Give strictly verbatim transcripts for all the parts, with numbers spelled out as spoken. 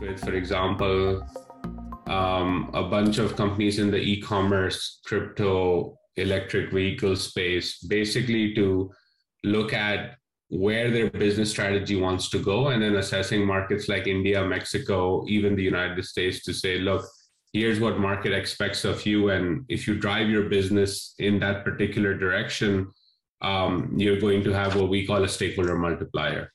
with, for example, um, a bunch of companies in the e-commerce, crypto, electric vehicle space, basically to look at where their business strategy wants to go, and then assessing markets like India, Mexico, even the United States to say, look, here's what market expects of you. And if you drive your business in that particular direction, um, you're going to have what we call a stakeholder multiplier,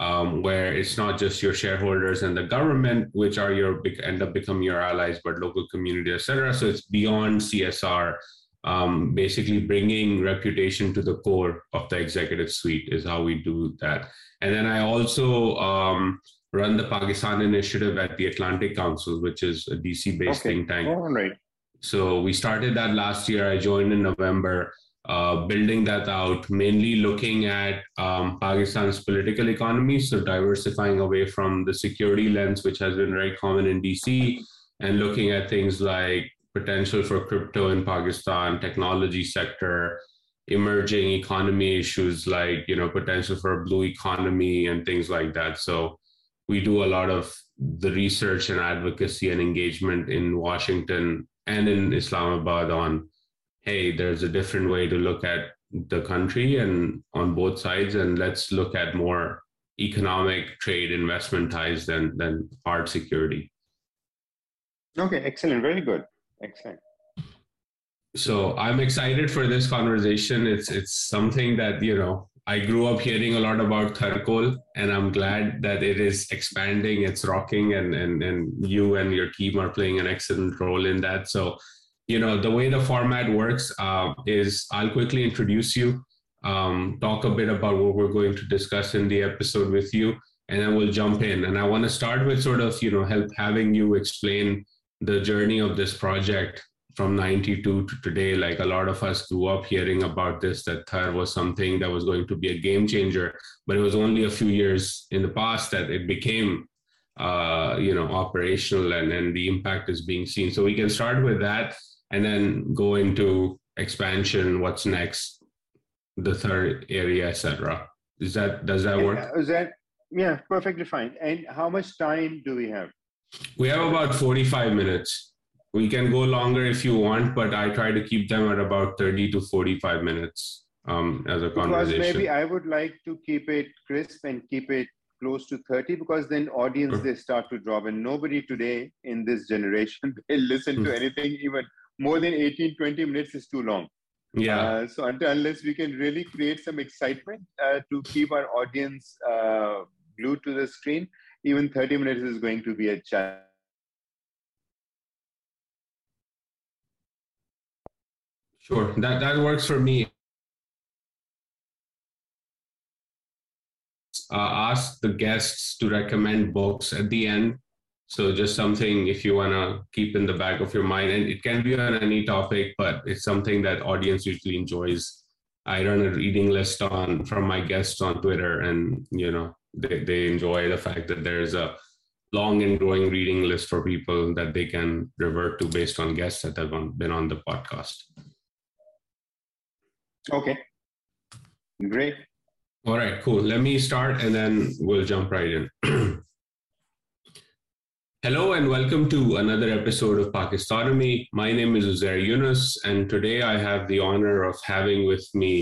um, where it's not just your shareholders and the government, which are your end up becoming your allies, but local community, et cetera. So it's beyond C S R. Um, basically bringing reputation to the core of the executive suite is how we do that. And then I also um, run the Pakistan initiative at the Atlantic Council, which is a D C-based okay. think tank. All right. So we started that last year. I joined in November, uh, building that out, mainly looking at um, Pakistan's political economy, so diversifying away from the security lens, which has been very common in D C, and looking at things like potential for crypto in Pakistan, technology sector, emerging economy issues like, you know, potential for a blue economy and things like that. So we do a lot of the research and advocacy and engagement in Washington and in Islamabad on, hey, there's a different way to look at the country and on both sides, and let's look at more economic trade investment ties than, than hard security. Okay, excellent. Very good. Excellent. So I'm excited for this conversation. It's it's something that, you know, I grew up hearing a lot about Thar Coal, and I'm glad that it is expanding, it's rocking, and, and, and you and your team are playing an excellent role in that. So, you know, the way the format works uh, is I'll quickly introduce you, um, talk a bit about what we're going to discuss in the episode with you, and then we'll jump in. And I want to start with sort of, you know, help having you explain the journey of this project from ninety-two to today. Like, a lot of us grew up hearing about this, that Thar was something that was going to be a game changer, but it was only a few years in the past that it became, uh, you know, operational, and, and the impact is being seen. So we can start with that and then go into expansion, what's next, the Thar area, et cetera. Is that, does that work? Is that, yeah, perfectly fine. And how much time do we have? We have about forty-five minutes. We can go longer if you want, but I try to keep them at about thirty to forty-five minutes um, as a conversation. Because maybe I would like to keep it crisp and keep it close to thirty, because then audience, mm-hmm. they start to drop. And nobody today in this generation will listen to anything, even more than eighteen, twenty minutes is too long. Yeah. Uh, so until, unless we can really create some excitement uh, to keep our audience uh, glued to the screen, even thirty minutes is going to be a challenge. Sure, that, that works for me. Uh, ask the guests to recommend books at the end. So just something if you want to keep in the back of your mind, and it can be on any topic, but it's something that audience usually enjoys. I run a reading list on from my guests on Twitter, and, you know, They, they enjoy the fact that there's a long and growing reading list for people that they can revert to based on guests that have been on the podcast. Okay. Great. All right, cool. Let me start and then we'll jump right in. Hello and welcome to another episode of Pakistonomy. My name is Uzair Yunus, and today I have the honor of having with me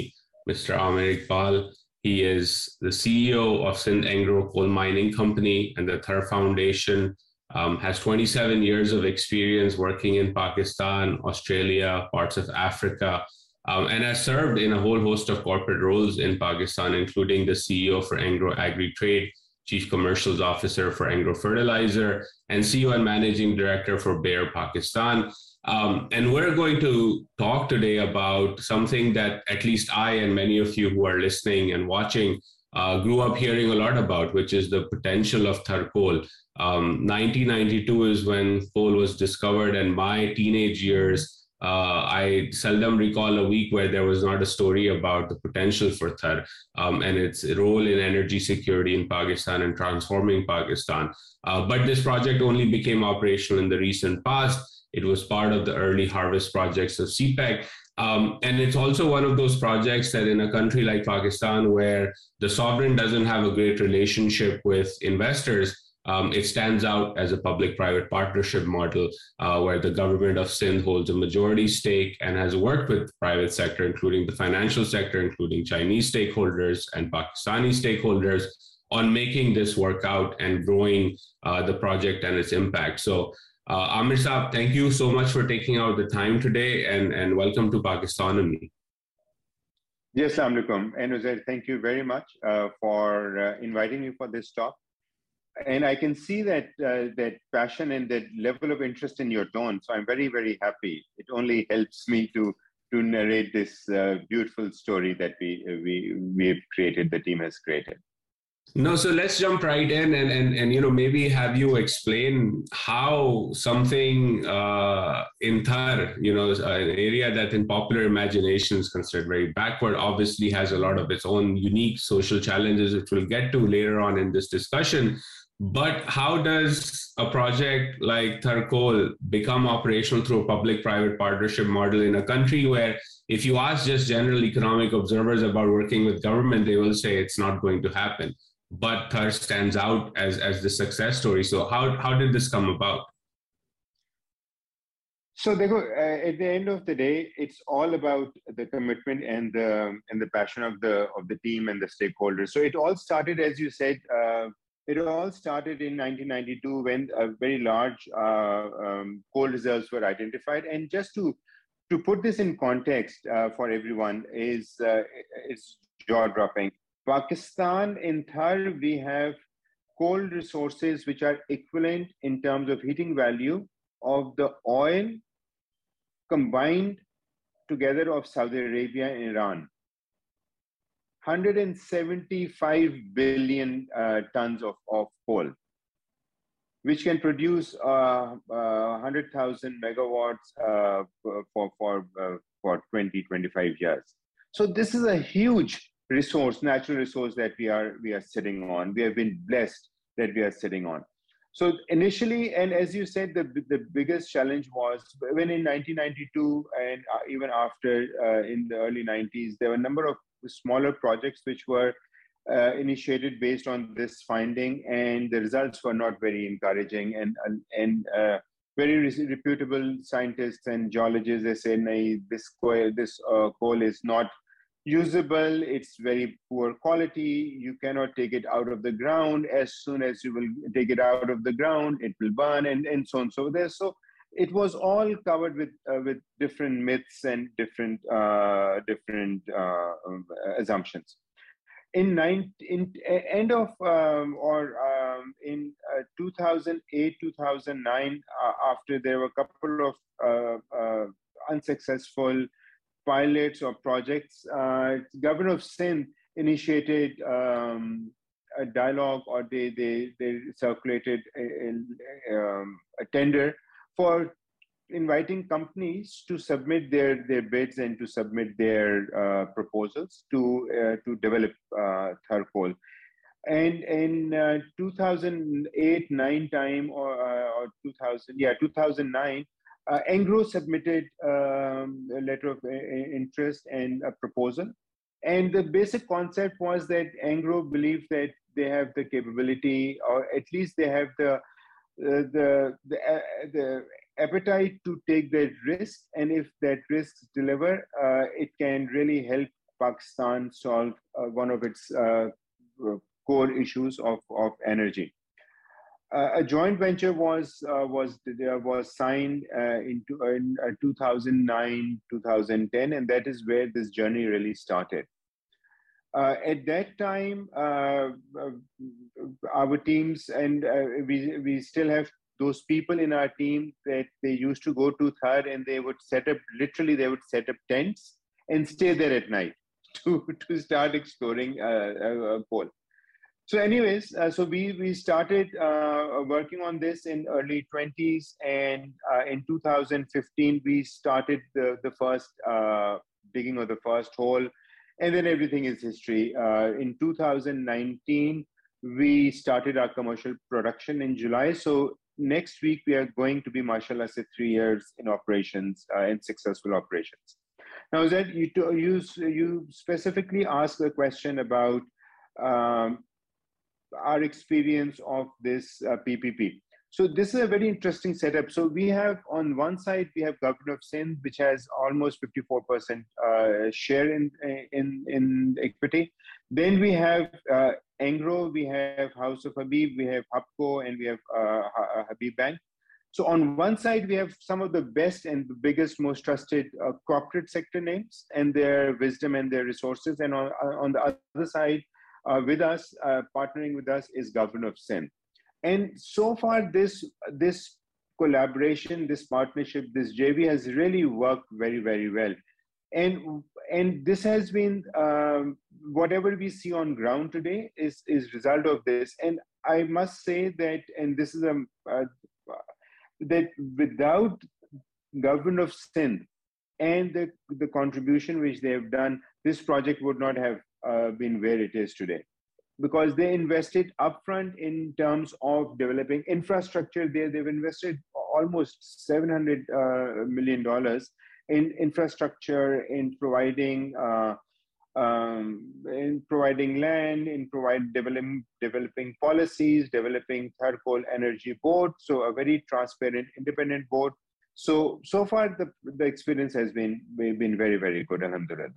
Mister Amir Iqbal. He is the C E O of Sindh Engro Coal Mining Company, and the Thar Foundation, um, has twenty-seven years of experience working in Pakistan, Australia, parts of Africa, um, and has served in a whole host of corporate roles in Pakistan, including the C E O for Engro Agri Trade, Chief Commercials Officer for Engro Fertilizer, and C E O and Managing Director for Bayer Pakistan. Um, and we're going to talk today about something that at least I and many of you who are listening and watching uh, grew up hearing a lot about, which is the potential of Thar Coal. Um, nineteen ninety-two is when coal was discovered, and my teenage years, uh, I seldom recall a week where there was not a story about the potential for Thar um, and its role in energy security in Pakistan and transforming Pakistan. Uh, but this project only became operational in the recent past. It was part of the early harvest projects of C P E C. Um, and it's also one of those projects that in a country like Pakistan, where the sovereign doesn't have a great relationship with investors, Um, it stands out as a public-private partnership model uh, where the government of Sindh holds a majority stake and has worked with the private sector, including the financial sector, including Chinese stakeholders and Pakistani stakeholders, on making this work out and growing uh, the project and its impact. So, uh, Amir Saab, thank you so much for taking out the time today, and, and welcome to Pakistonomy. Yes, Assalamu alaikum. And Uzair, thank you very much uh, for uh, inviting me for this talk. And I can see that uh, that passion and that level of interest in your tone. So I'm very, very happy. It only helps me to to narrate this uh, beautiful story that we we we've created. The team has created. No, so let's jump right in and and and you know maybe have you explain how something uh, in Thar, you know, an area that in popular imagination is considered very backward, obviously has a lot of its own unique social challenges, which we'll get to later on in this discussion. But how does a project like Thar Coal become operational through a public-private partnership model in a country where, if you ask just general economic observers about working with government, they will say it's not going to happen? But Thar stands out as, as the success story. So how, how did this come about? So they go, uh, at the end of the day, it's all about the commitment and the, and the passion of the, of the team and the stakeholders. So it all started, as you said, uh, it all started in nineteen ninety-two when a very large uh, um, coal reserves were identified. And just to, to put this in context uh, for everyone is uh, it's jaw-dropping. Pakistan, in Thar, we have coal resources which are equivalent in terms of heating value of the oil combined together of Saudi Arabia and Iran. one hundred seventy-five billion uh, tons of, of coal, which can produce uh, uh, one hundred thousand megawatts uh, for, for, uh, for twenty, twenty-five years. So this is a huge resource, natural resource that we are we are sitting on. We have been blessed that we are sitting on. So initially, and as you said, the the biggest challenge was when in nineteen ninety-two and even after uh, in the early nineties, there were a number of smaller projects which were uh, initiated based on this finding, and the results were not very encouraging. And and uh, very reputable scientists and geologists, they say, "No, this coal, this uh, coal is not usable, it's very poor quality, you cannot take it out of the ground. As soon as you will take it out of the ground, it will burn," and, and so on. So there, so it was all covered with uh, with different myths and different uh, different uh, assumptions. In nine, in end of um, or um, in uh, two thousand eight, two thousand nine, uh, after there were a couple of uh, uh, unsuccessful pilots or projects, uh, the government of Sindh initiated um, a dialogue, or they, they, they circulated a, a, um, a tender for inviting companies to submit their, their bids and to submit their uh, proposals to, uh, to develop uh, Thar Coal. And in uh, two thousand eight, nine time, or, uh, or two thousand, yeah, two thousand nine, Uh, Engro submitted um, a letter of uh, interest and a proposal. And the basic concept was that Engro believed that they have the capability, or at least they have the, uh, the, the, uh, the appetite to take that risk. And if that risk delivers, uh, it can really help Pakistan solve uh, one of its uh, core issues of, of energy. Uh, a joint venture was uh, was uh, was signed uh, into, uh, in uh, two thousand nine, two thousand ten, and that is where this journey really started. Uh, at that time, uh, our teams, and uh, we we still have those people in our team that they used to go to Thar, and they would set up literally they would set up tents and stay there at night to to start exploring uh, coal. So anyways, uh, so we, we started uh, working on this in early twenties, and uh, in two thousand fifteen, we started the, the first uh, digging of the first hole, and then everything is history. Uh, in two thousand nineteen, we started our commercial production in July. So next week, we are going to be, mashallah, say three years in operations uh, and successful operations. Now, Zed, you, you, you specifically asked a question about um, our experience of this uh, P P P. So this is a very interesting setup. So we have, on one side, we have government of Sindh, which has almost fifty-four percent uh, share in, in, in equity. Then we have uh, Engro, we have House of Habib, we have Hapco, and we have uh, Habib Bank. So on one side, we have some of the best and the biggest, most trusted uh, corporate sector names and their wisdom and their resources. And on, on the other side, uh, with us, uh, partnering with us, is government of Sindh. And so far, this, this collaboration, this partnership, this J V has really worked very, very well. And, and this has been, um, whatever we see on ground today is, is result of this. And I must say that, and this is a, uh, that without government of Sindh and the, the contribution which they have done, this project would not have uh, been where it is today. Because they invested upfront in terms of developing infrastructure there. They've invested almost seven hundred million dollars in infrastructure, in providing uh, um, in providing land, in provide developing developing policies, developing Thar Coal Energy Board. So a very transparent, independent board. So so far the the experience has been been very very good. Alhamdulillah.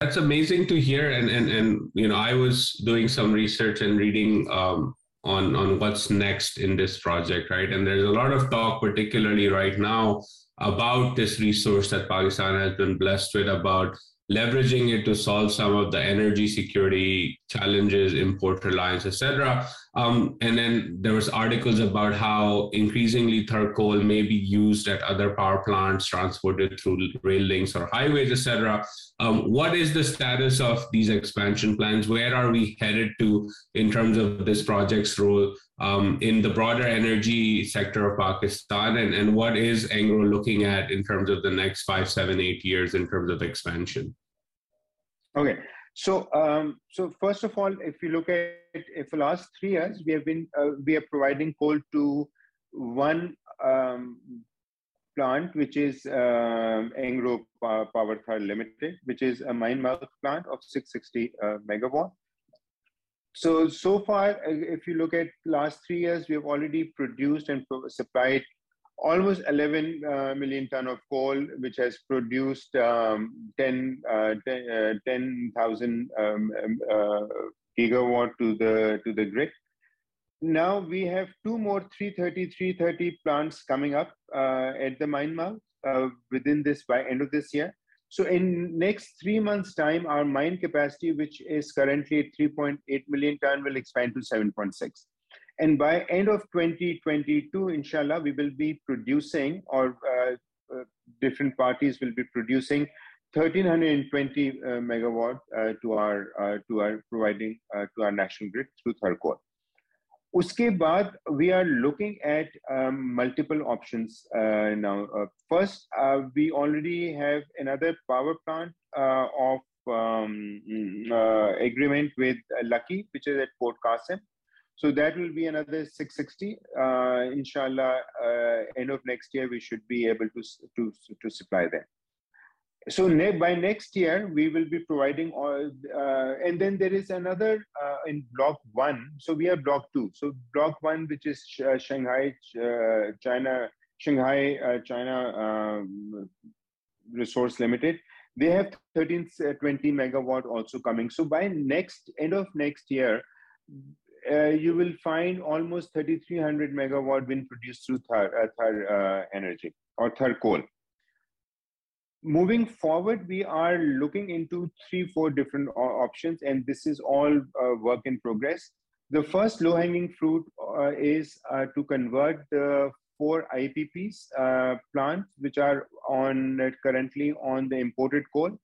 That's amazing to hear, and and and you know, I was doing some research and reading um, on on what's next in this project, right? And there's a lot of talk, particularly right now, about this resource that Pakistan has been blessed with, about leveraging it to solve some of the energy security challenges, import reliance, et cetera. Um, and then there was articles about how increasingly Thar Coal may be used at other power plants, transported through rail links or highways, et cetera. Um, what is the status of these expansion plans? Where are we headed to in terms of this project's role um, in the broader energy sector of Pakistan? And, and what is Engro looking at in terms of the next five, seven, eight years in terms of expansion? Okay. So, um, so first of all, if you look at it, for the last three years, we have been uh, we are providing coal to one um, plant, which is uh, Engro Power Thar Limited, which is a mine mouth plant of six hundred sixty uh, megawatt. So, so far, if you look at last three years, we have already produced and supplied almost eleven uh, million ton of coal, which has produced um, ten thousand uh, um, uh, gigawatt to the to the grid. Now we have two more three thirty plants coming up uh, at the mine mouth uh, within this, by end of this year. So in next three months' time, our mine capacity, which is currently at three point eight million ton, will expand to seven point six. And by end of twenty twenty-two, inshallah, we will be producing, or uh, uh, different parties will be producing, one thousand three hundred twenty uh, megawatt uh, to our uh, to our providing uh, to our national grid through Thar Coal. Uske baad, we are looking at um, multiple options uh, now. Uh, first, uh, we already have another power plant uh, of um, uh, agreement with Lucky, which is at Port Qasim. So that will be another six hundred sixty. Uh, inshallah, uh, end of next year, we should be able to to to supply that. So ne by next year, we will be providing all. Uh, and then there is another uh, in block one. So we are block two. So block one, which is uh, Shanghai, uh, China, Shanghai, uh, China um, Resource Limited. They have thirteen twenty megawatt also coming. So by next end of next year, Uh, you will find almost three thousand three hundred megawatt being produced through Thar, uh, Thar uh, Energy or Thar Coal. Moving forward, we are looking into three, four different options, and this is all uh, work in progress. The first low-hanging fruit uh, is uh, to convert the four I P Ps uh, plants, which are on uh, currently on the imported coal.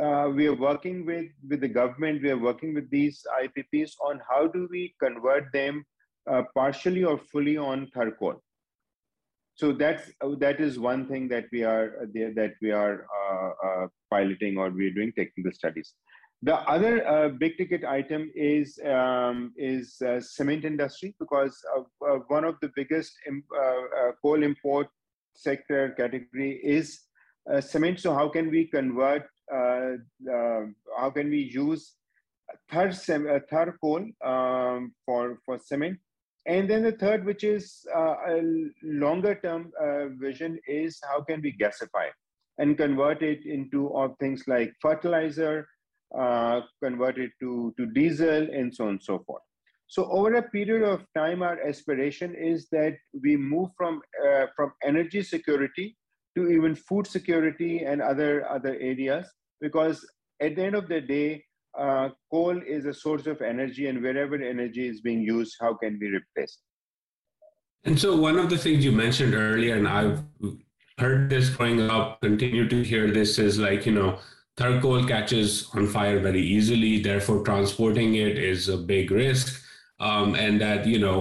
Uh, we are working with, with the government, we are working with these I P Ps on how do we convert them uh, partially or fully on Thar Coal. So that's, that is one thing that we are, that we are uh, uh, piloting, or we are doing technical studies. The other uh, big ticket item is, um, is uh, cement industry, because uh, uh, one of the biggest um, uh, uh, coal import sector category is uh, cement. So how can we convert Uh, uh, how can we use Thar, uh, Thar Coal um, for, for cement. And then the third, which is uh, a longer term uh, vision, is how can we gasify and convert it into all things like fertilizer, uh, convert it to, to diesel, and so on and so forth. So over a period of time, our aspiration is that we move from, uh, from energy security to even food security and other, other areas, because at the end of the day, Uh, coal is a source of energy, and wherever energy is being used, how can we replace it? And so one of the things you mentioned earlier, and I've heard this growing up, continue to hear this, is like, you know, Thar coal catches on fire very easily, therefore transporting it is a big risk. Um, and that, you know,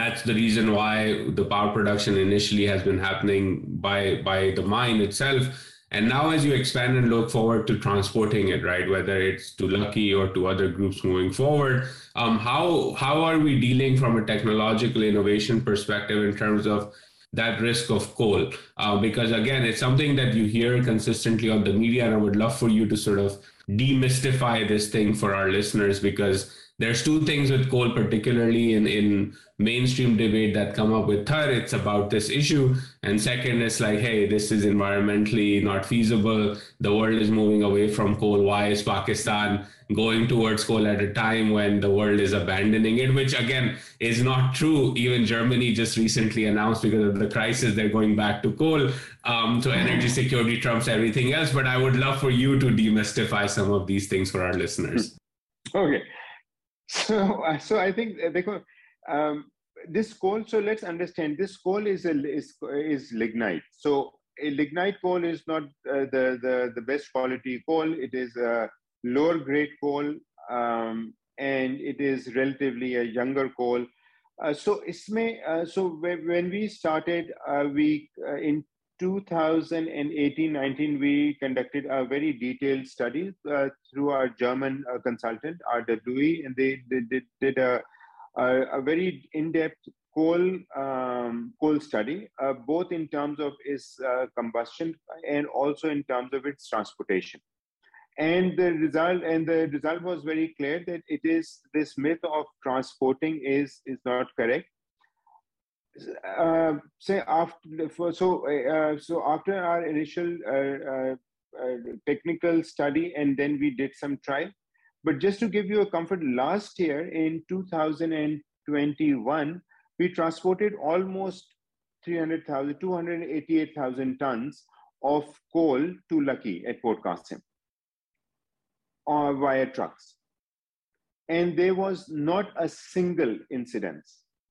that's the reason why the power production initially has been happening by, by the mine itself. And now as you expand and look forward to transporting it, right, whether it's to Lucky or to other groups moving forward, um, how, how are we dealing from a technological innovation perspective in terms of that risk of coal? Uh, because again, it's something that you hear consistently on the media, and I would love for you to sort of demystify this thing for our listeners, because there's two things with coal, particularly in, in mainstream debate, that come up with Thar. It's about this issue. And second, it's like, hey, this is environmentally not feasible. The world is moving away from coal. Why is Pakistan going towards coal at a time when the world is abandoning it? Which, again, is not true. Even Germany just recently announced, because of the crisis, they're going back to coal. Um, so energy security trumps everything else. But I would love for you to demystify some of these things for our listeners. Okay. So, so I think um, this coal, so let's understand, this coal is, a, is, is lignite. So a lignite coal is not uh, the, the, the best quality coal. It is a lower grade coal, um, and it is relatively a younger coal. Uh, so, isme, uh, so when we started, uh, we uh, in two thousand eighteen nineteen, we conducted a very detailed study uh, through our German uh, consultant, R W E, and they, they, they did a, a, a very in-depth coal, um, coal study, uh, both in terms of its uh, combustion and also in terms of its transportation. And the result, and the result was very clear that it is this myth of transporting is, is not correct. Uh, say after for, so uh, so after our initial uh, uh, uh, technical study, and then we did some trial. But just to give you a comfort, last year in two thousand twenty-one, we transported almost three hundred thousand, two hundred eighty-eight thousand tons of coal to Lucky at Port Qasim uh, via trucks, and there was not a single incident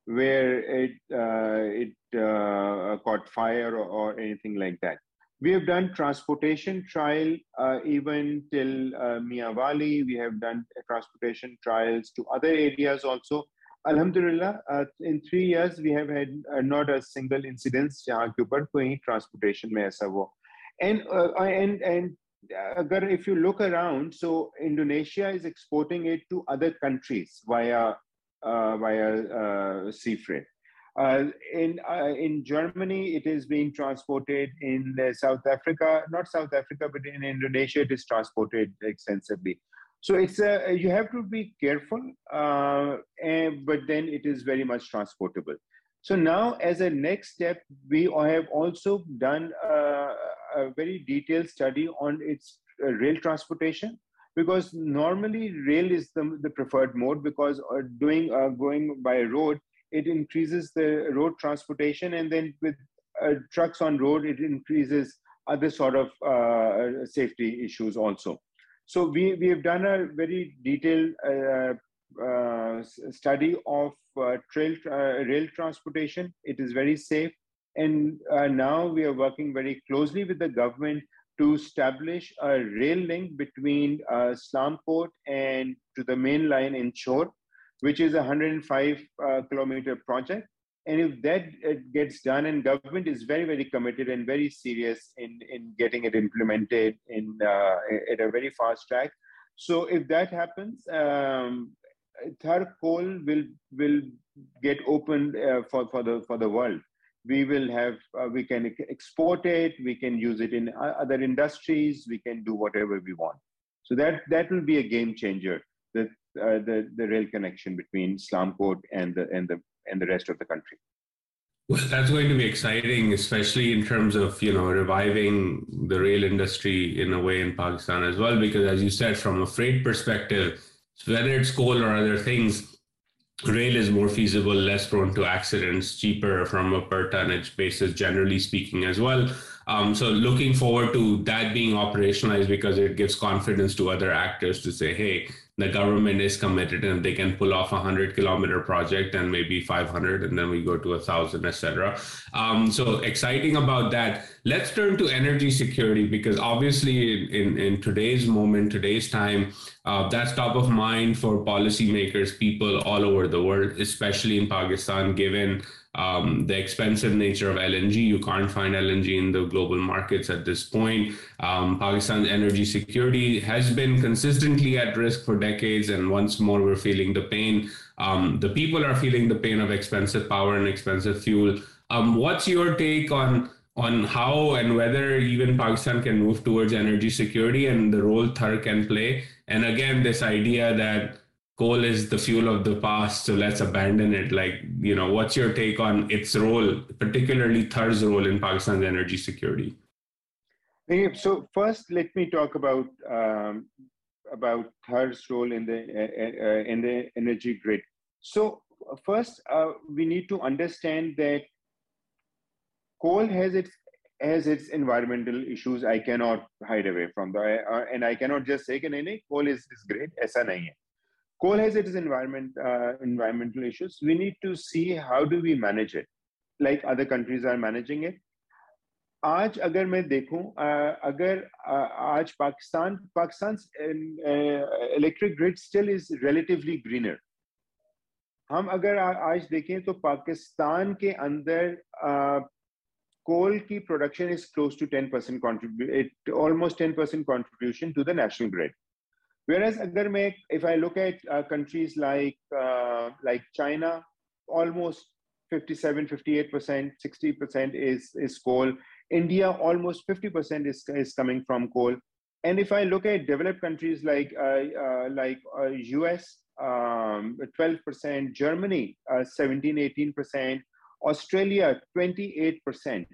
where it, uh, it uh, caught fire or, or anything like that. We have done transportation trial uh, even till uh, Miyavali. We have done transportation trials to other areas also. Alhamdulillah, uh, in three years, we have had uh, not a single incident in transportation. And, uh, and, and if you look around, so Indonesia is exporting it to other countries via Uh, via uh, sea freight. Uh, in, uh, in Germany, it is being transported in uh, South Africa, not South Africa, but in Indonesia, it is transported extensively. So it's a, you have to be careful, uh, and, but then it is very much transportable. So now as a next step, we have also done a, a very detailed study on its uh, rail transportation, because normally rail is the, the preferred mode, because uh, doing uh, going by road, it increases the road transportation, and then with uh, trucks on road, it increases other sort of uh, safety issues also. So we, we have done a very detailed uh, uh, study of uh, trail, uh, rail transportation. It is very safe. And uh, now we are working very closely with the government to establish a rail link between uh, Islamkot and to the main line in Chor, which is a one hundred five uh, kilometer project. And if that it gets done, and government is very, very committed and very serious in, in getting it implemented in uh, at a very fast track. So if that happens, um, Thar Coal will, will get opened uh, for, for, the, for the world. We will have, uh, we can export it, we can use it in other industries, we can do whatever we want. So that, that will be a game changer, the, uh, the, the rail connection between Islamkot and the, and, the, and the rest of the country. Well, that's going to be exciting, especially in terms of, you know, reviving the rail industry in a way in Pakistan as well, because as you said, from a freight perspective, whether it's coal or other things, rail is more feasible, less prone to accidents, cheaper from a per tonnage basis, generally speaking as well. Um, so looking forward to that being operationalized, because it gives confidence to other actors to say, hey, the government is committed and they can pull off a one hundred kilometer project and maybe five hundred, and then we go to one thousand, et cetera. Um, so exciting about that. Let's turn to energy security, because obviously in, in today's moment, today's time, uh, that's top of mind for policymakers, people all over the world, especially in Pakistan, given Um, the expensive nature of L N G. You can't find L N G in the global markets at this point. Um, Pakistan's energy security has been consistently at risk for decades, and once more we're feeling the pain. Um, the people are feeling the pain of expensive power and expensive fuel. Um, what's your take on, on how and whether even Pakistan can move towards energy security and the role Thar can play? And again, this idea that coal is the fuel of the past, so let's abandon it. Like, you know, what's your take on its role, particularly Thar's role in Pakistan's energy security? So first, let me talk about um, about Thar's role in the uh, in the energy grid. So first, uh, we need to understand that coal has its has its environmental issues. I cannot hide away from the uh, and I cannot just say that coal is this great. Aisa nahi hai. Coal has its environment, uh, environmental issues. We need to see how do we manage it, like other countries are managing it. Aaj agar main dekhun, uh, agar uh, aaj Pakistan, Pakistan's uh, electric grid still is relatively greener. Hum agar aaj dekhen, to Pakistan ke andar uh, coal ki production is close to ten percent contribution, almost ten percent contribution to the national grid. Whereas agar main, if I look at uh, countries like uh, like China, almost fifty-seven, fifty-eight percent, sixty percent is, is coal. India, almost fifty percent is, is coming from coal. And if I look at developed countries like uh, uh, like uh, U S, um, twelve percent, Germany, uh, seventeen, eighteen percent, Australia, twenty-eight percent.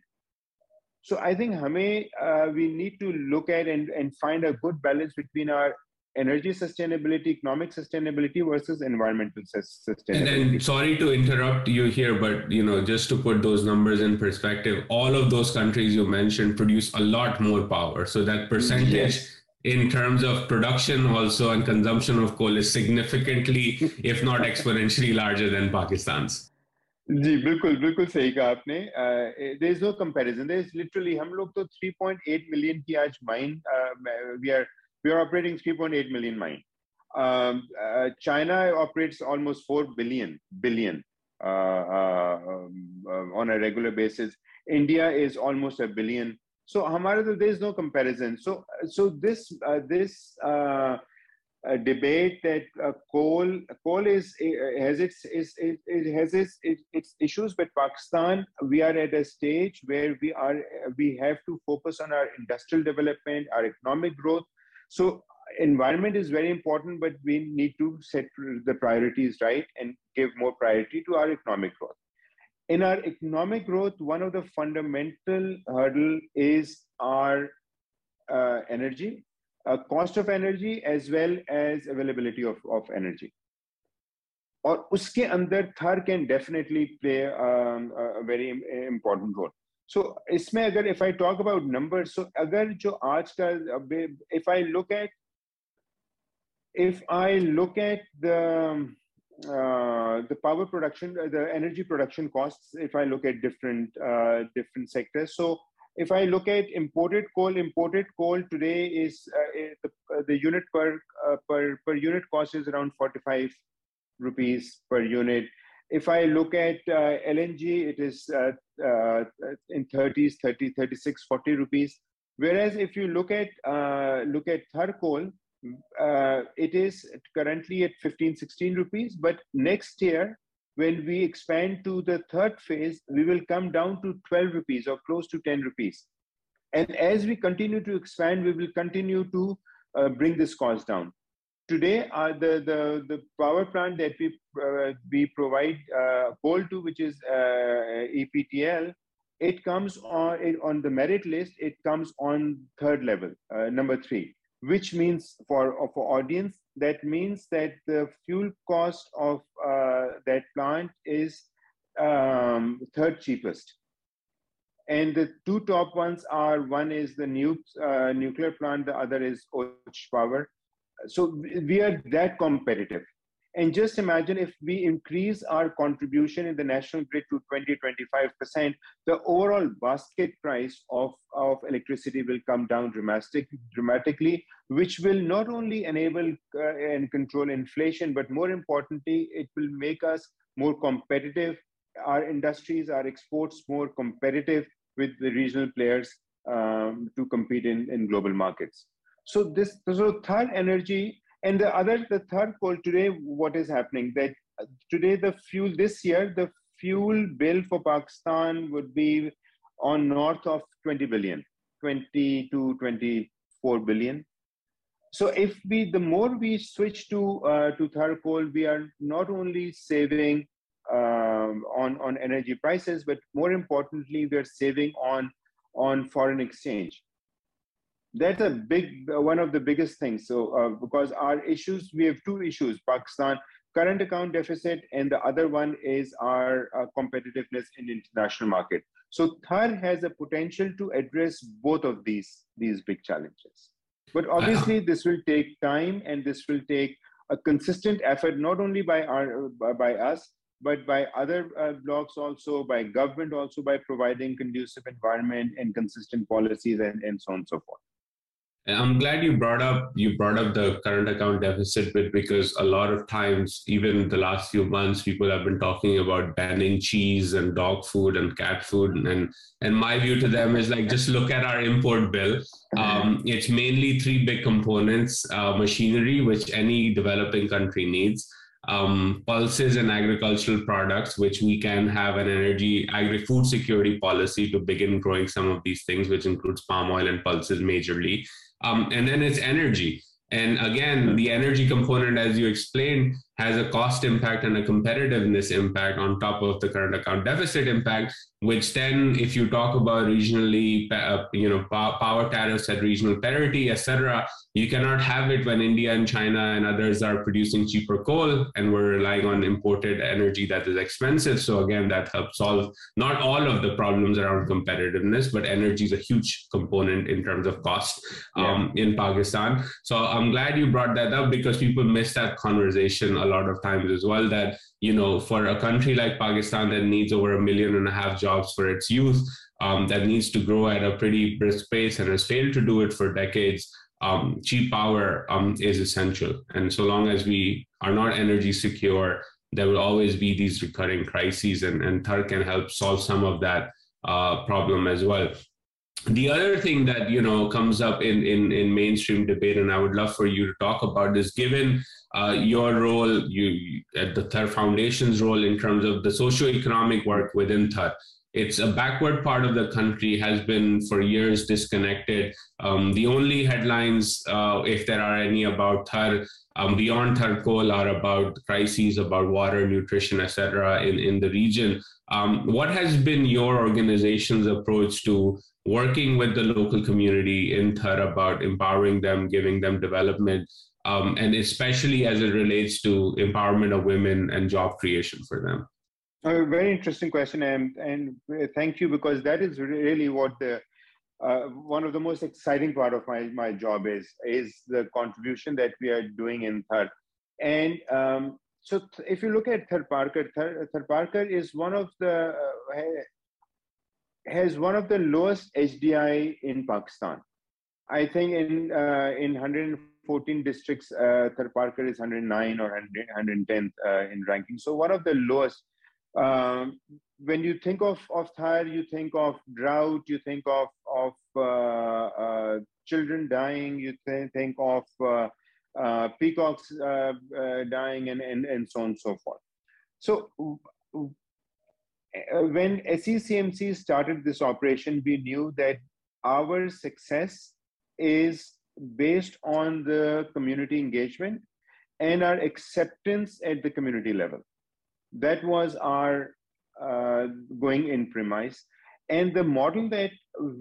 So I think hame, uh, we need to look at and, and find a good balance between our energy sustainability, economic sustainability versus environmental sustainability. And, and sorry to interrupt you here, but you know, just to put those numbers in perspective, all of those countries you mentioned produce a lot more power. So that percentage, yes, in terms of production also and consumption of coal is significantly, if not exponentially larger than Pakistan's. जी बिल्कुल बिल्कुल सही कहा आपने. There is no comparison. There is literally, हम लोग तो three point eight million की आज mine, uh, we are We are operating three point eight million mine. Um, uh, China operates almost four billion, billion uh, uh, um, uh, on a regular basis. India is almost a billion. So there is no comparison. So, so this, uh, this uh, uh, debate that uh, coal, coal is, uh, has, its, is, it, it has its, it, its issues, but Pakistan, we are at a stage where we, are, we have to focus on our industrial development, our economic growth. So environment is very important, but we need to set the priorities right and give more priority to our economic growth. In our economic growth, one of the fundamental hurdle is our uh, energy, uh, cost of energy, as well as availability of, of energy. And uske andar Thar can definitely play um, a very important role. So इसमें अगर if I talk about numbers, so अगर जो आज का if I look at if I look at the uh, the power production, the energy production costs, if I look at different uh, different sectors. So if I look at imported coal, imported coal today is, uh, is the, uh, the unit per uh, per per unit cost is around forty-five rupees per unit. If I look at uh, L N G, it is uh, uh, in thirties, thirty, thirty-six, forty rupees. Whereas if you look at uh, look at Thar Coal, uh, it is currently at fifteen, sixteen rupees. But next year, when we expand to the third phase, we will come down to twelve rupees or close to ten rupees. And as we continue to expand, we will continue to uh, bring this cost down. Today, uh, the, the, the power plant that we, uh, we provide uh, coal to, which is uh, E P T L, it comes on, it, on the merit list, it comes on third level, uh, number three, which means for, for audience, that means that the fuel cost of uh, that plant is um, third cheapest. And the two top ones are, one is the new, uh, nuclear plant, the other is Och Power. So we are that competitive. And just imagine if we increase our contribution in the national grid to twenty, twenty-five percent, the overall basket price of, of electricity will come down dramatic, dramatically, which will not only enable uh, and control inflation, but more importantly, it will make us more competitive, our industries, our exports more competitive with the regional players um, to compete in, in global markets. So this, so Thar Energy and the other, the Thar Coal today, what is happening that today the fuel this year, the fuel bill for Pakistan would be on north of twenty billion, twenty to twenty-four billion. So if we, the more we switch to, uh, to Thar Coal, we are not only saving um, on, on energy prices, but more importantly, we are saving on, on foreign exchange. That's a big, one of the biggest things. So uh, because our issues, we have two issues, Pakistan current account deficit, and the other one is our uh, competitiveness in the international market. So Thar has a potential to address both of these, these big challenges. But obviously this will take time, and this will take a consistent effort, not only by, our, by us, but by other uh, blocks also, by government also, by providing conducive environment and consistent policies and, and so on and so forth. I'm glad you brought up you brought up the current account deficit bit, because a lot of times, even the last few months, people have been talking about banning cheese and dog food and cat food. And, and my view to them is like, just look at our import bill. Um, it's mainly three big components, uh, machinery, which any developing country needs, um, pulses and agricultural products, which we can have an energy, agri-food security policy to begin growing some of these things, which includes palm oil and pulses majorly. Um, and then it's energy. And again, the energy component, as you explained, has a cost impact and a competitiveness impact on top of the current account deficit impact, which then, if you talk about regionally, uh, you know, power tariffs at regional parity, et cetera, you cannot have it when India and China and others are producing cheaper coal and we're relying on imported energy that is expensive. So again, that helps solve not all of the problems around competitiveness, but energy is a huge component in terms of cost um, yeah. in Pakistan. So I'm glad you brought that up, because people miss that conversation a lot of times as well, that, you know, for a country like Pakistan that needs over a million and a half jobs for its youth, um, that needs to grow at a pretty brisk pace and has failed to do it for decades, um, cheap power um, is essential. And so long as we are not energy secure, there will always be these recurring crises, and, and Thar can help solve some of that uh, problem as well. The other thing that, you know, comes up in, in, in mainstream debate, and I would love for you to talk about this, given uh, your role you, at the Thar Foundation's role in terms of the socioeconomic work within Thar. It's a backward part of the country, has been for years disconnected. Um, the only headlines, uh, if there are any, about Thar, um, beyond Thar Coal, are about crises, about water, nutrition, et cetera, in, in the region. Um, what has been your organization's approach to working with the local community in Thar about empowering them, giving them development, um, and especially as it relates to empowerment of women and job creation for them? A very interesting question, and, and thank you, because that is really what the uh, one of the most exciting part of my, my job is, is the contribution that we are doing in Thar. And um, so if you look at Tharparkar, Tharparkar is one of the... Uh, has one of the lowest H D I in Pakistan. I think in uh, in one hundred fourteen districts, uh, Tharparkar is one hundred nine or one hundred tenth uh, in ranking. So one of the lowest. Um, when you think of, of Thar, you think of drought, you think of, of uh, uh, children dying, you th think of uh, uh, peacocks uh, uh, dying, and, and, and so on and so forth. So when S E C M C started this operation, we knew that our success is based on the community engagement and our acceptance at the community level. That was our uh, going in premise. And the model that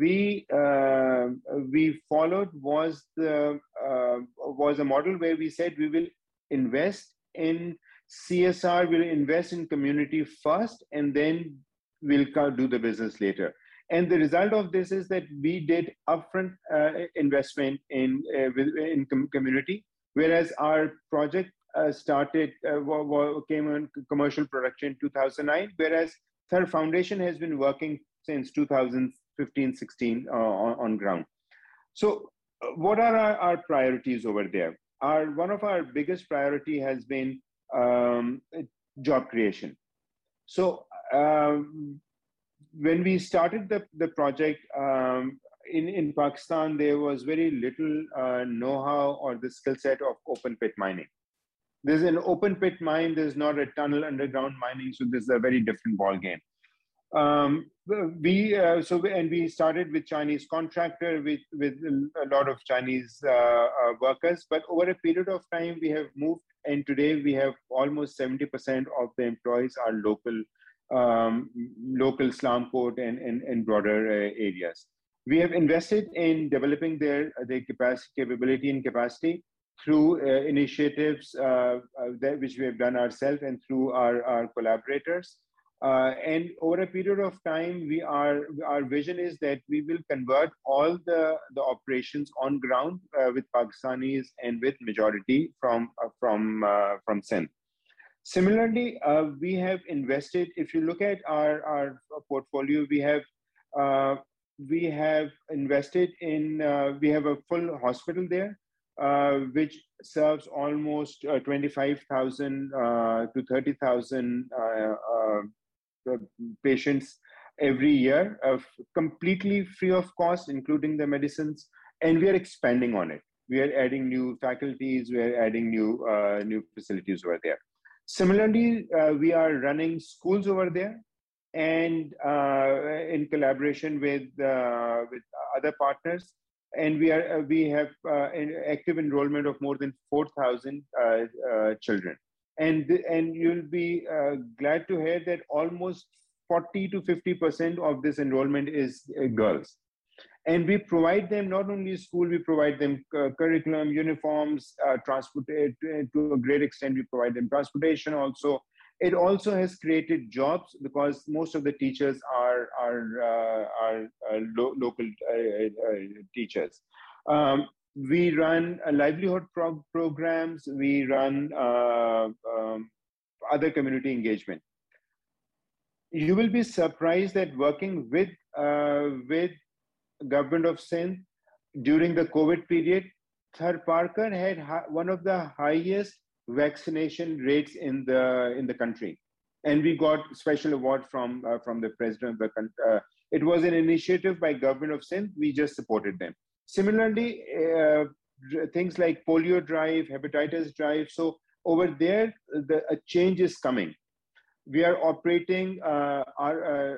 we uh, we followed was the uh, was a model where we said we will invest in C S R, we'll invest in community first, and then we'll do the business later. And the result of this is that we did upfront uh, investment in uh, in com community, whereas our project uh, started uh, came on commercial production in two thousand nine, whereas Thar Foundation has been working since two thousand fifteen sixteen uh, on, on ground. So uh, what are our, our priorities over there? Our, one of our biggest priority has been um, job creation. So um, when we started the, the project um, in, in Pakistan, there was very little uh, know-how or the skill set of open pit mining. There's an open pit mine, there's not a tunnel underground mining, so this is a very different ballgame. Um, we uh, so we, and we started with Chinese contractor with with a lot of Chinese uh, uh, workers, but over a period of time we have moved, and today we have almost seventy percent of the employees are local, um, local Islamkot and and, and broader uh, areas. We have invested in developing their their capacity, capability, and capacity through uh, initiatives uh, that which we have done ourselves and through our our collaborators. Uh, and over a period of time, we are, our vision is that we will convert all the, the operations on ground uh, with Pakistanis and with majority from, uh, from, uh, from Sindh. Similarly, uh, we have invested, if you look at our, our portfolio, we have, uh, we have invested in, uh, we have a full hospital there, uh, which serves almost uh, twenty-five thousand uh, to thirty thousand uh, uh, patients every year, uh, completely free of cost, including the medicines, and we are expanding on it. We are adding new faculties, we are adding new, uh, new facilities over there. Similarly, uh, we are running schools over there, and uh, in collaboration with, uh, with other partners, and we, are, uh, we have uh, an active enrollment of more than four thousand uh, uh, children. And, and you'll be uh, glad to hear that almost forty to fifty percent of this enrollment is uh, girls. And we provide them not only school, we provide them uh, curriculum, uniforms, uh, transport, uh, to a great extent, we provide them transportation also. It also has created jobs because most of the teachers are, are, uh, are uh, lo local uh, uh, teachers. Um, We run a livelihood pro programs, we run uh, um, other community engagement. You will be surprised that working with, uh, with government of Sindh during the COVID period, Tharparkar had one of the highest vaccination rates in the, in the country. And we got special award from, uh, from the president of the country. Uh, it was an initiative by government of Sindh, we just supported them. Similarly, uh, things like polio drive, hepatitis drive. So over there, the, a change is coming. We are operating uh, our uh,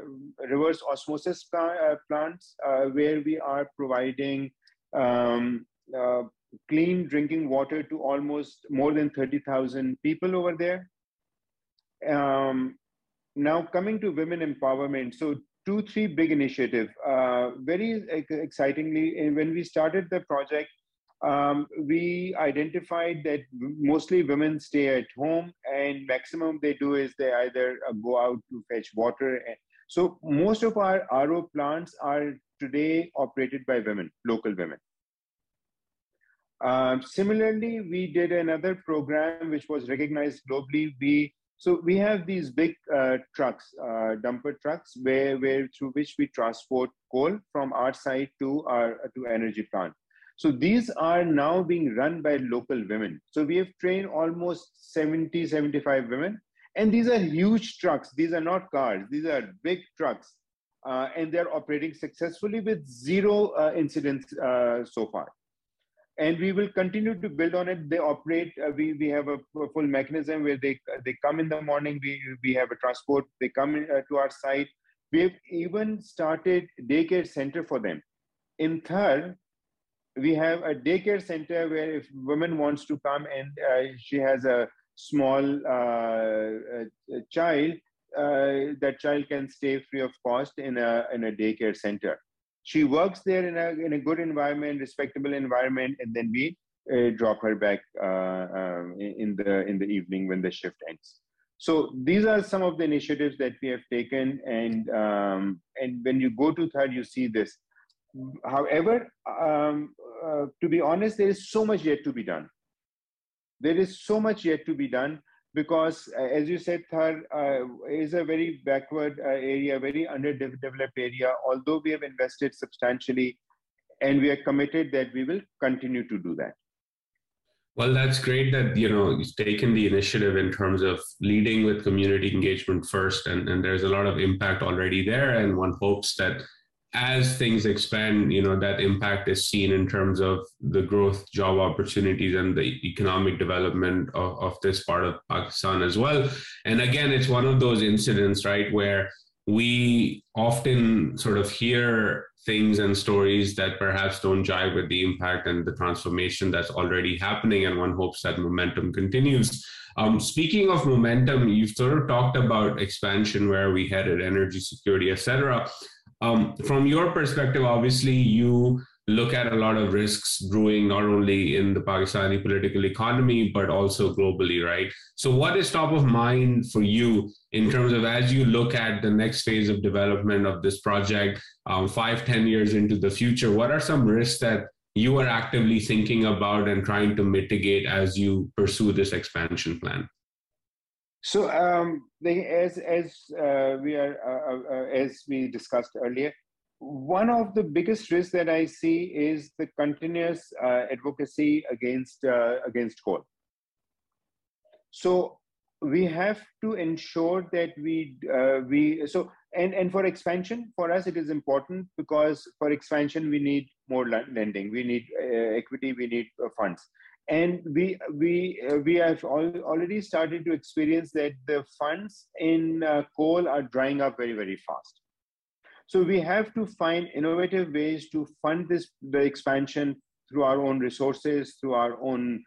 reverse osmosis pl uh, plants uh, where we are providing um, uh, clean drinking water to almost more than thirty thousand people over there. Um, now coming to women empowerment. So two, three big initiatives. Uh, very ex excitingly, when we started the project, um, we identified that mostly women stay at home and maximum they do is they either go out to fetch water. So most of our R O plants are today operated by women, local women. Um, similarly, we did another program which was recognized globally. We So we have these big uh, trucks, uh, dumper trucks, where, where through which we transport coal from our site to our to energy plant. So these are now being run by local women. So we have trained almost seventy, seventy-five women, and these are huge trucks. These are not cars. These are big trucks, uh, and they're operating successfully with zero uh, incidents uh, so far. And we will continue to build on it. They operate, uh, we, we have a, a full mechanism where they, they come in the morning, we, we have a transport, they come in, uh, to our site. We've even started daycare center for them. In Thar, We have a daycare center where if women wants to come and uh, she has a small uh, a child, uh, that child can stay free of cost in a, in a daycare center. She works there in a, in a good environment, respectable environment, and then we uh, drop her back uh, um, in, the, in the evening when the shift ends. So these are some of the initiatives that we have taken, and, um, and when you go to Thar, you see this. However, um, uh, to be honest, there is so much yet to be done. There is so much yet to be done because, uh, as you said, Thar uh, is a very backward uh, area, very underdeveloped area, although we have invested substantially and we are committed that we will continue to do that. Well, that's great that, you know, you've taken the initiative in terms of leading with community engagement first, and, and there's a lot of impact already there, and one hopes that as things expand, you know, that impact is seen in terms of the growth, job opportunities, and the economic development of, of this part of Pakistan as well. And again, it's one of those incidents, right, where we often sort of hear things and stories that perhaps don't jive with the impact and the transformation that's already happening. And one hopes that momentum continues. Um, speaking of momentum, you've sort of talked about expansion, where we headed, energy security, et cetera. Um, from your perspective, obviously, you look at a lot of risks brewing not only in the Pakistani political economy, but also globally, right? So what is top of mind for you in terms of as you look at the next phase of development of this project, um, five, ten years into the future? What are some risks that you are actively thinking about and trying to mitigate as you pursue this expansion plan? So, um, the, as as uh, we are uh, uh, as we discussed earlier, one of the biggest risks that I see is the continuous uh, advocacy against uh, against coal. So we have to ensure that we uh, we so and and for expansion for us it is important because for expansion we need more lending, we need uh, equity, we need uh, funds. And we we uh, we have all, already started to experience that the funds in uh, coal are drying up very very fast. So we have to find innovative ways to fund this the expansion through our own resources, through our own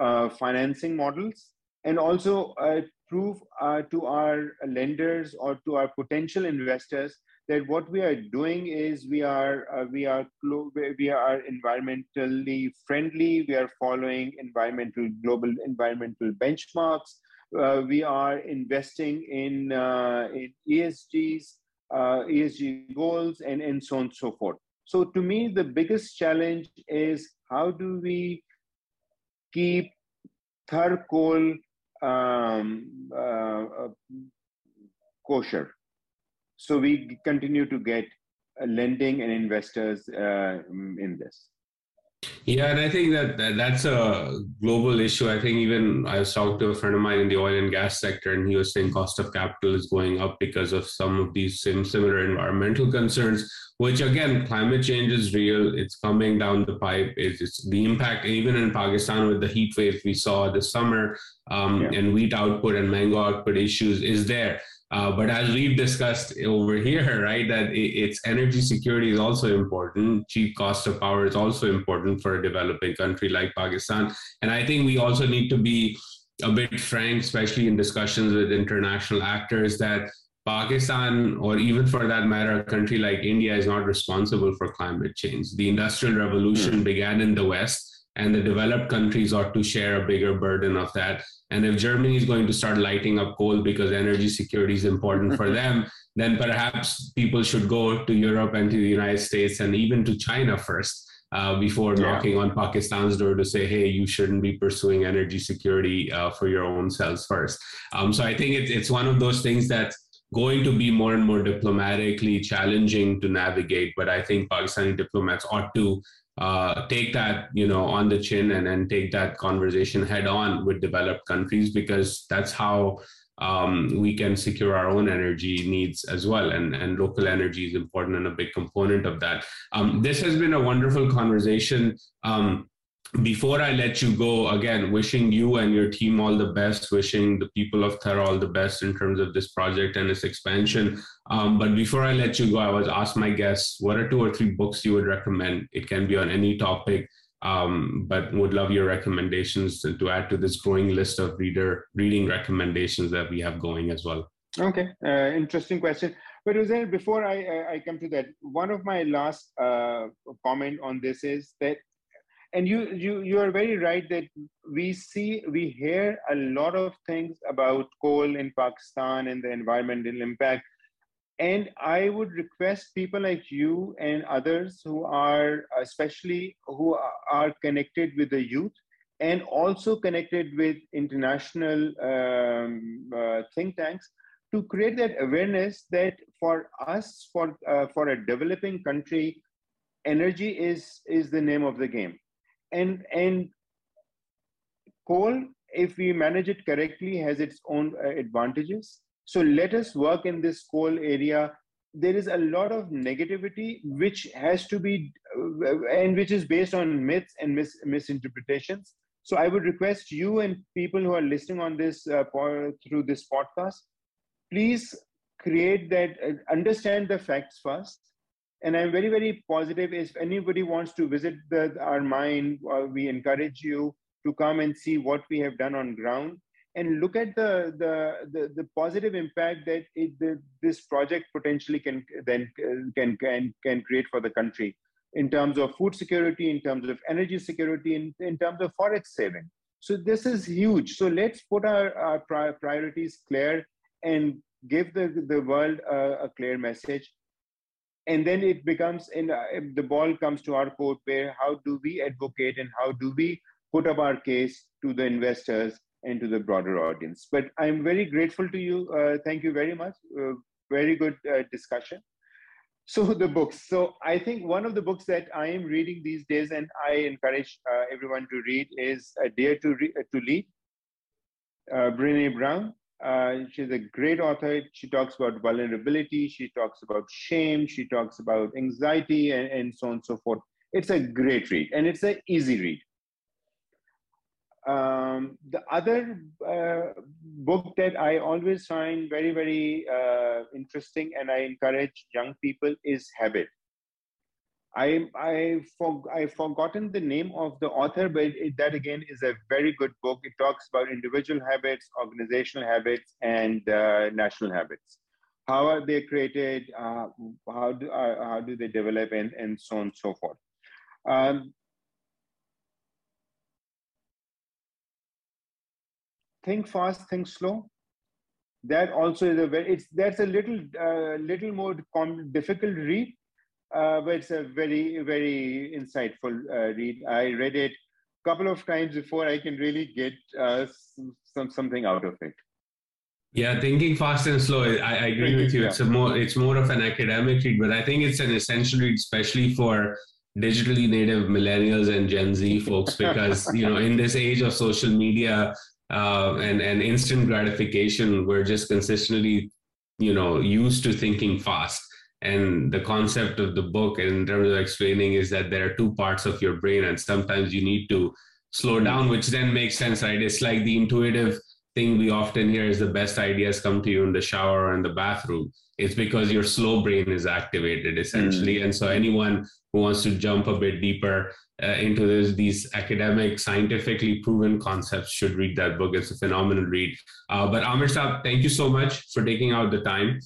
uh, financing models, and also uh, prove uh, to our lenders or to our potential investors that what we are doing is we are uh, we are we are environmentally friendly. We are following environmental global environmental benchmarks. Uh, we are investing in uh, in E S Gs, uh, E S G goals, and and so on and so forth. So to me, the biggest challenge is how do we keep Thar Coal um, uh, uh, kosher. So we continue to get lending and investors uh, in this. Yeah, and I think that, that that's a global issue. I think even I was talking to a friend of mine in the oil and gas sector, and he was saying cost of capital is going up because of some of these similar environmental concerns, which again, climate change is real. It's coming down the pipe. It's, it's the impact, even in Pakistan with the heat wave we saw this summer, um, yeah. and wheat output and mango output issues is there. Uh, but as we've discussed over here, right, that it's energy security is also important. Cheap cost of power is also important for a developing country like Pakistan. And I think we also need to be a bit frank, especially in discussions with international actors, that Pakistan, or even for that matter, a country like India, is not responsible for climate change. The Industrial Revolution mm-hmm. began in the West, and the developed countries ought to share a bigger burden of that. And if Germany is going to start lighting up coal because energy security is important for them, then perhaps people should go to Europe and to the United States and even to China first uh, before yeah. knocking on Pakistan's door to say, hey, you shouldn't be pursuing energy security uh, for your own selves first. Um, so I think it's, it's one of those things that's going to be more and more diplomatically challenging to navigate. But I think Pakistani diplomats ought to Uh, take that, you know, on the chin and and take that conversation head on with developed countries, because that's how um, we can secure our own energy needs as well. And, and local energy is important and a big component of that. Um, this has been a wonderful conversation. Um, before I let you go, again, wishing you and your team all the best, wishing the people of Thar all the best in terms of this project and its expansion. Um, but before I let you go, I was asked my guests, what are two or three books you would recommend? It can be on any topic, um, but would love your recommendations to, to add to this growing list of reader reading recommendations that we have going as well. Okay, uh, interesting question. But Uzair, before I, uh, I come to that, one of my last uh, comment on this is that, and you, you, you are very right that we see, we hear a lot of things about coal in Pakistan and the environmental impact. And I would request people like you and others who are, especially who are connected with the youth and also connected with international um, uh, think tanks, to create that awareness that for us, for, uh, for a developing country, energy is, is the name of the game. And, and coal, if we manage it correctly, has its own uh, advantages. So let us work in this coal area. There is a lot of negativity which has to be, uh, and which is based on myths and mis misinterpretations. So I would request you and people who are listening on this, uh, through this podcast, please create that, uh, understand the facts first. And I'm very, very positive. If anybody wants to visit the, our mine, uh, we encourage you to come and see what we have done on ground and look at the the the, the positive impact that it, the, this project potentially can then uh, can can can create for the country in terms of food security, in terms of energy security, in in terms of forex saving. So this is huge. So let's put our, our pri priorities clear and give the the world uh, a clear message. And then it becomes, in, uh, the ball comes to our court where how do we advocate and how do we put up our case to the investors and to the broader audience. But I'm very grateful to you. Uh, thank you very much. Uh, very good uh, discussion. So the books. So I think one of the books that I am reading these days and I encourage uh, everyone to read is uh, Dare to, Re uh, to Lead, uh, Brené Brown. Uh, she's a great author. She talks about vulnerability. She talks about shame. She talks about anxiety and, and so on and so forth. It's a great read and it's an easy read. Um, the other uh, book that I always find very, very uh, interesting and I encourage young people is Habit. I, I for, I've forgotten the name of the author, but it, that again is a very good book. It talks about individual habits, organizational habits, and uh, national habits. How are they created? Uh, how, do, uh, how do they develop? And, and so on and so forth. Um, Think Fast, Think Slow. That also is a very, it's, that's a little, uh, little more difficult read. Uh, but it's a very, very insightful uh, read. I read it a couple of times before I can really get uh, some something out of it. Yeah, Thinking Fast and Slow. I, I agree with you. Yeah. It's a more, it's more of an academic read, but I think it's an essential read, especially for digitally native millennials and Gen Z folks, because you know, in this age of social media uh, and and instant gratification, we're just consistently, you know, used to thinking fast. And the concept of the book in terms of explaining is that there are two parts of your brain and sometimes you need to slow down, which then makes sense, right? It's like the intuitive thing we often hear is the best ideas come to you in the shower or in the bathroom. It's because your slow brain is activated essentially. Mm-hmm. And so anyone who wants to jump a bit deeper uh, into this, these academic, scientifically proven concepts should read that book. It's a phenomenal read. Uh, but Amir Saab, thank you so much for taking out the time.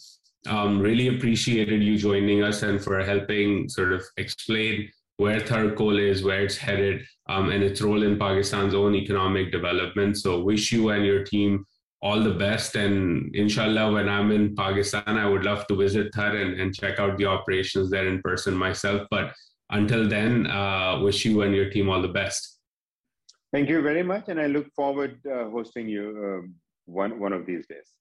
Um, really appreciated you joining us and for helping sort of explain where Thar Coal is, where it's headed, um, and its role in Pakistan's own economic development. So wish you and your team all the best. And inshallah, when I'm in Pakistan, I would love to visit Thar and, and check out the operations there in person myself. But until then, uh, wish you and your team all the best. Thank you very much. And I look forward to uh, hosting you uh, one, one of these days.